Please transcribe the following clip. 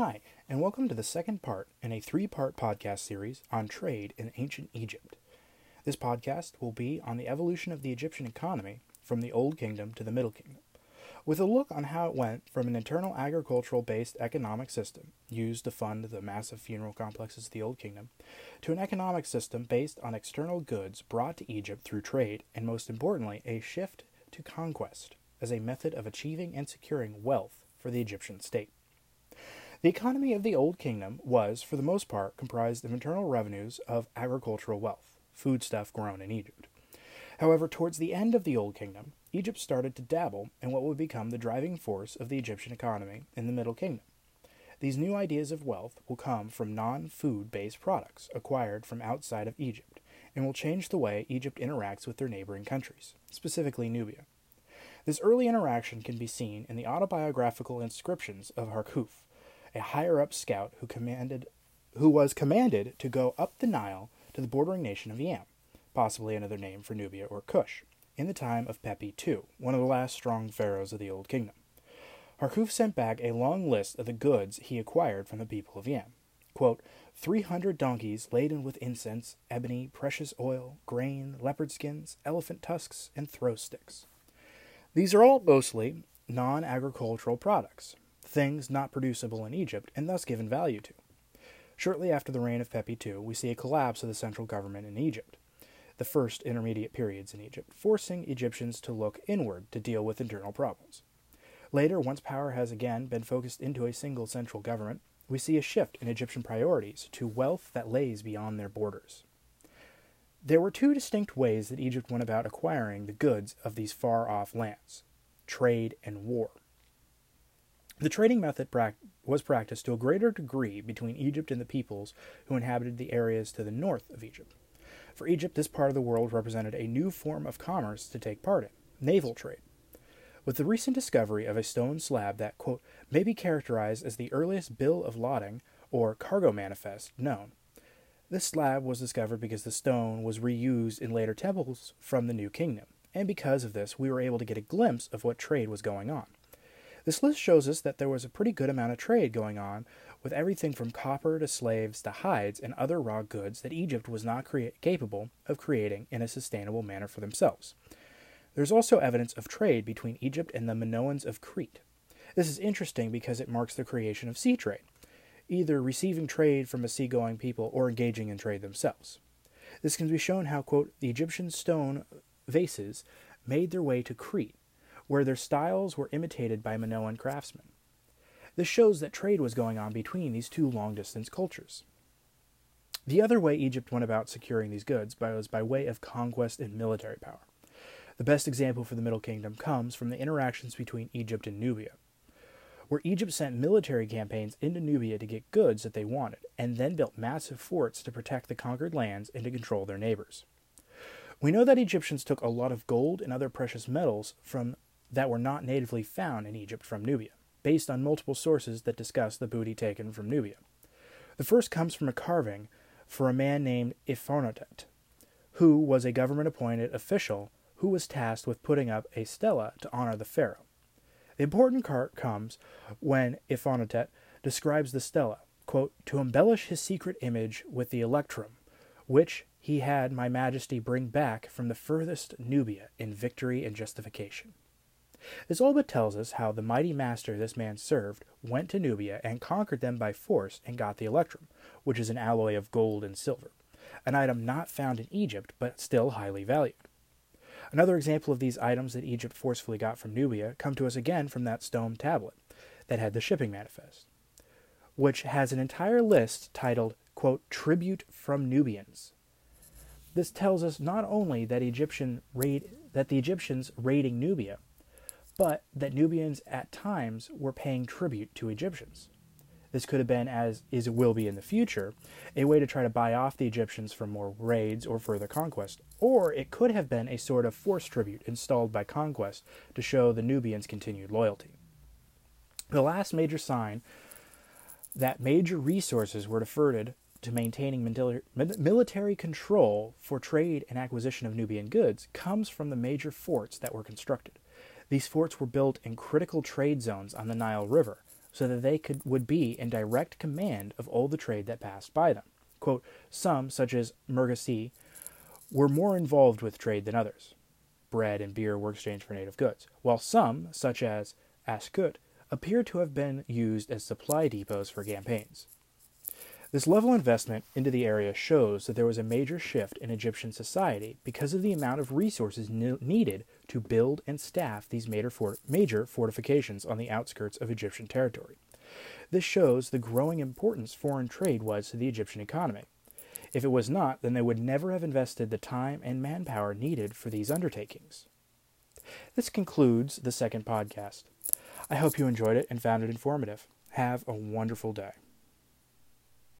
Hi, and welcome to the second part in a three-part podcast series on trade in ancient Egypt. This podcast will be on the evolution of the Egyptian economy from the Old Kingdom to the Middle Kingdom, with a look on how it went from an internal agricultural-based economic system used to fund the massive funeral complexes of the Old Kingdom, to an economic system based on external goods brought to Egypt through trade, and most importantly, a shift to conquest as a method of achieving and securing wealth for the Egyptian state. The economy of the Old Kingdom was, for the most part, comprised of internal revenues of agricultural wealth, foodstuff grown in Egypt. However, towards the end of the Old Kingdom, Egypt started to dabble in what would become the driving force of the Egyptian economy in the Middle Kingdom. These new ideas of wealth will come from non-food-based products acquired from outside of Egypt, and will change the way Egypt interacts with their neighboring countries, specifically Nubia. This early interaction can be seen in the autobiographical inscriptions of Harkhuf, a higher-up scout who was commanded to go up the Nile to the bordering nation of Yam, possibly another name for Nubia or Kush, in the time of Pepi II, one of the last strong pharaohs of the Old Kingdom. Harkhuf sent back a long list of the goods he acquired from the people of Yam. Quote, 300 donkeys laden with incense, ebony, precious oil, grain, leopard skins, elephant tusks, and throw sticks. These are all mostly non-agricultural products, things not producible in Egypt and thus given value to. Shortly after the reign of Pepi II, we see a collapse of the central government in Egypt, the first intermediate periods in Egypt, forcing Egyptians to look inward to deal with internal problems. Later, once power has again been focused into a single central government, we see a shift in Egyptian priorities to wealth that lays beyond their borders. There were two distinct ways that Egypt went about acquiring the goods of these far-off lands: trade and war. The trading method was practiced to a greater degree between Egypt and the peoples who inhabited the areas to the north of Egypt. For Egypt, this part of the world represented a new form of commerce to take part in: naval trade. With the recent discovery of a stone slab that, quote, may be characterized as the earliest bill of lading or cargo manifest known. This slab was discovered because the stone was reused in later temples from the New Kingdom, and because of this, we were able to get a glimpse of what trade was going on. This list shows us that there was a pretty good amount of trade going on, with everything from copper to slaves to hides and other raw goods that Egypt was not capable of creating in a sustainable manner for themselves. There's also evidence of trade between Egypt and the Minoans of Crete. This is interesting because it marks the creation of sea trade, either receiving trade from a seagoing people or engaging in trade themselves. This can be shown how, quote, the Egyptian stone vases made their way to Crete, where their styles were imitated by Minoan craftsmen. This shows that trade was going on between these two long-distance cultures. The other way Egypt went about securing these goods was by way of conquest and military power. The best example for the Middle Kingdom comes from the interactions between Egypt and Nubia, where Egypt sent military campaigns into Nubia to get goods that they wanted, and then built massive forts to protect the conquered lands and to control their neighbors. We know that Egyptians took a lot of gold and other precious metals that were not natively found in Egypt from Nubia, based on multiple sources that discuss the booty taken from Nubia. The first comes from a carving for a man named Ifonotet, who was a government-appointed official who was tasked with putting up a stela to honor the pharaoh. The important part comes when Ifonotet describes the stela, quote, to embellish his secret image with the electrum, which he had my majesty bring back from the furthest Nubia in victory and justification. This all but tells us how the mighty master this man served went to Nubia and conquered them by force and got the electrum, which is an alloy of gold and silver, an item not found in Egypt but still highly valued. Another example of these items that Egypt forcefully got from Nubia come to us again from that stone tablet that had the shipping manifest, which has an entire list titled, quote, Tribute from Nubians. This tells us not only that the Egyptians raiding Nubia, but that Nubians at times were paying tribute to Egyptians. This could have been, as is will be in the future, a way to try to buy off the Egyptians for more raids or further conquest, or it could have been a sort of forced tribute installed by conquest to show the Nubians' continued loyalty. The last major sign that major resources were diverted to maintaining military control for trade and acquisition of Nubian goods comes from the major forts that were constructed. These forts were built in critical trade zones on the Nile River, so that they would be in direct command of all the trade that passed by them. Quote, some, such as Murgasi, were more involved with trade than others. Bread and beer were exchanged for native goods, while some, such as Askut, appear to have been used as supply depots for campaigns. This level of investment into the area shows that there was a major shift in Egyptian society because of the amount of resources needed to build and staff these major fortifications on the outskirts of Egyptian territory. This shows the growing importance foreign trade was to the Egyptian economy. If it was not, then they would never have invested the time and manpower needed for these undertakings. This concludes the second podcast. I hope you enjoyed it and found it informative. Have a wonderful day.